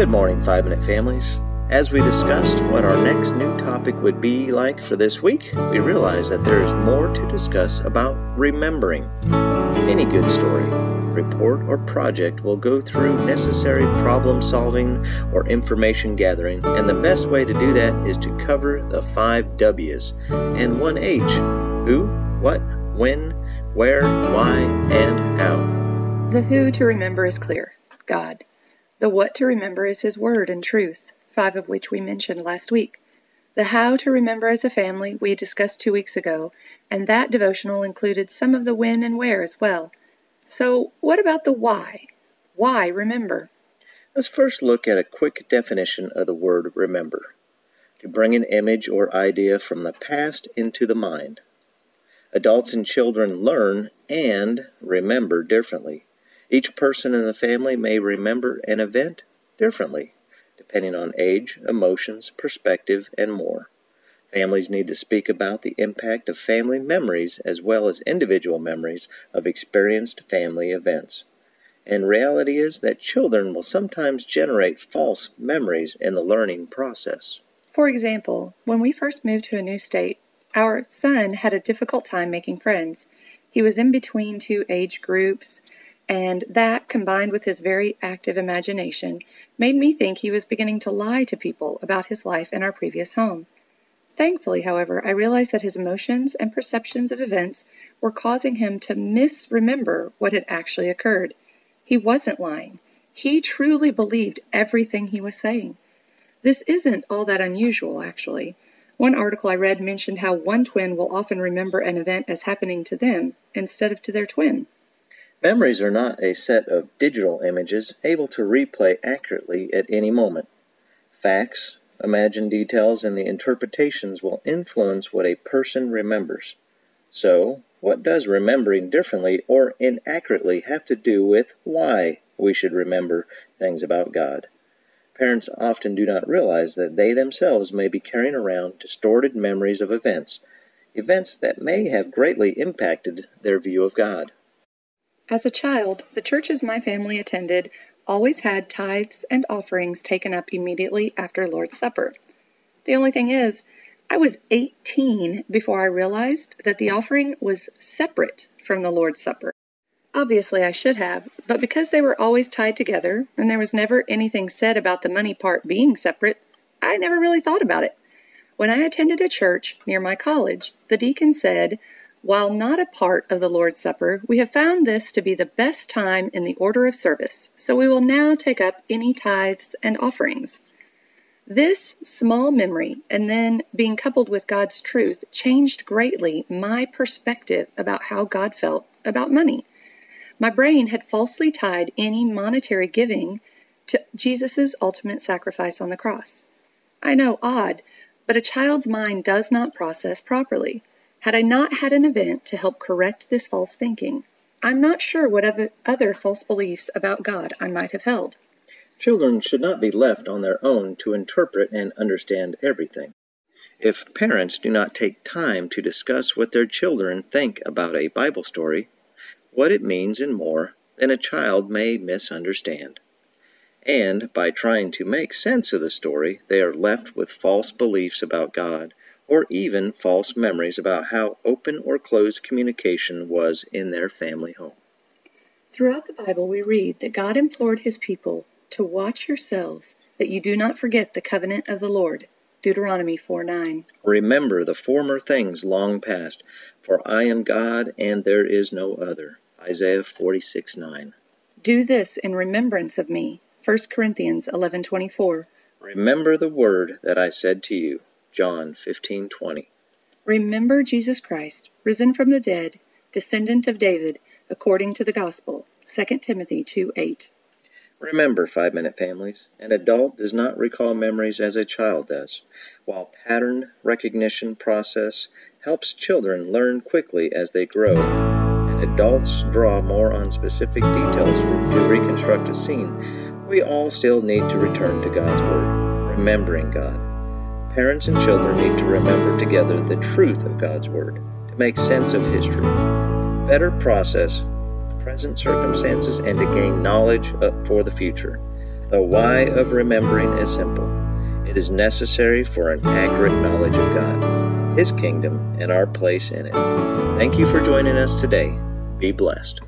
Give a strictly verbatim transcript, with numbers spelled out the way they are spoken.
Good morning, five minute Families. As we discussed what our next new topic would be like for this week, we realized that there is more to discuss about remembering. Any good story, report, or project will go through necessary problem solving or information gathering, and the best way to do that is to cover the five W's and one H: who, what, when, where, why, and how. The who to remember is clear: God. The what to remember is His Word and truth, five of which we mentioned last week. The how to remember as a family we discussed two weeks ago, and that devotional included some of the when and where as well. So what about the why? Why remember? Let's first look at a quick definition of the word remember: to bring an image or idea from the past into the mind. Adults and children learn and remember differently. Each person in the family may remember an event differently, depending on age, emotions, perspective, and more. Families need to speak about the impact of family memories as well as individual memories of experienced family events. And reality is that children will sometimes generate false memories in the learning process. For example, when we first moved to a new state, our son had a difficult time making friends. He was in between two age groups, and that, combined with his very active imagination, made me think he was beginning to lie to people about his life in our previous home. Thankfully, however, I realized that his emotions and perceptions of events were causing him to misremember what had actually occurred. He wasn't lying. He truly believed everything he was saying. This isn't all that unusual, actually. One article I read mentioned how one twin will often remember an event as happening to them instead of to their twin. Memories are not a set of digital images able to replay accurately at any moment. Facts, imagined details, and the interpretations will influence what a person remembers. So, what does remembering differently or inaccurately have to do with why we should remember things about God? Parents often do not realize that they themselves may be carrying around distorted memories of events, events that may have greatly impacted their view of God. As a child, the churches my family attended always had tithes and offerings taken up immediately after Lord's Supper. The only thing is, I was eighteen before I realized that the offering was separate from the Lord's Supper. Obviously, I should have, but because they were always tied together and there was never anything said about the money part being separate, I never really thought about it. When I attended a church near my college, the deacon said, "While not a part of the Lord's Supper, we have found this to be the best time in the order of service, so we will now take up any tithes and offerings." This small memory, and then being coupled with God's truth, changed greatly my perspective about how God felt about money. My brain had falsely tied any monetary giving to Jesus' ultimate sacrifice on the cross. I know, odd, but a child's mind does not process properly. Had I not had an event to help correct this false thinking, I'm not sure what other false beliefs about God I might have held. Children should not be left on their own to interpret and understand everything. If parents do not take time to discuss what their children think about a Bible story, what it means and more, then a child may misunderstand. And by trying to make sense of the story, they are left with false beliefs about God, or even false memories about how open or closed communication was in their family home. Throughout the Bible, we read that God implored His people to watch yourselves, that you do not forget the covenant of the Lord, Deuteronomy four nine. Remember the former things long past, for I am God and there is no other, Isaiah forty-six nine. Do this in remembrance of me, First Corinthians eleven twenty-four. Remember the word that I said to you, John fifteen twenty. Remember Jesus Christ, risen from the dead, descendant of David, according to the gospel, Second Timothy two eight. Remember, five minute Families, an adult does not recall memories as a child does, while pattern recognition process helps children learn quickly as they grow, and adults draw more on specific details to reconstruct a scene. We all still need to return to God's Word, remembering God. Parents and children need to remember together the truth of God's Word to make sense of history, better process present circumstances, and to gain knowledge for the future. The why of remembering is simple. It is necessary for an accurate knowledge of God, His kingdom, and our place in it. Thank you for joining us today. Be blessed.